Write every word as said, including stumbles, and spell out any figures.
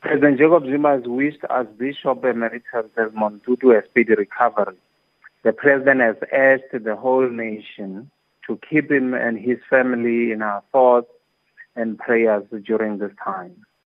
President Jacob Zuma has wished as Bishop Emeritus Desmond Tutu a speedy recovery. The President has urged the whole nation to keep him and his family in our thoughts and prayers during this time.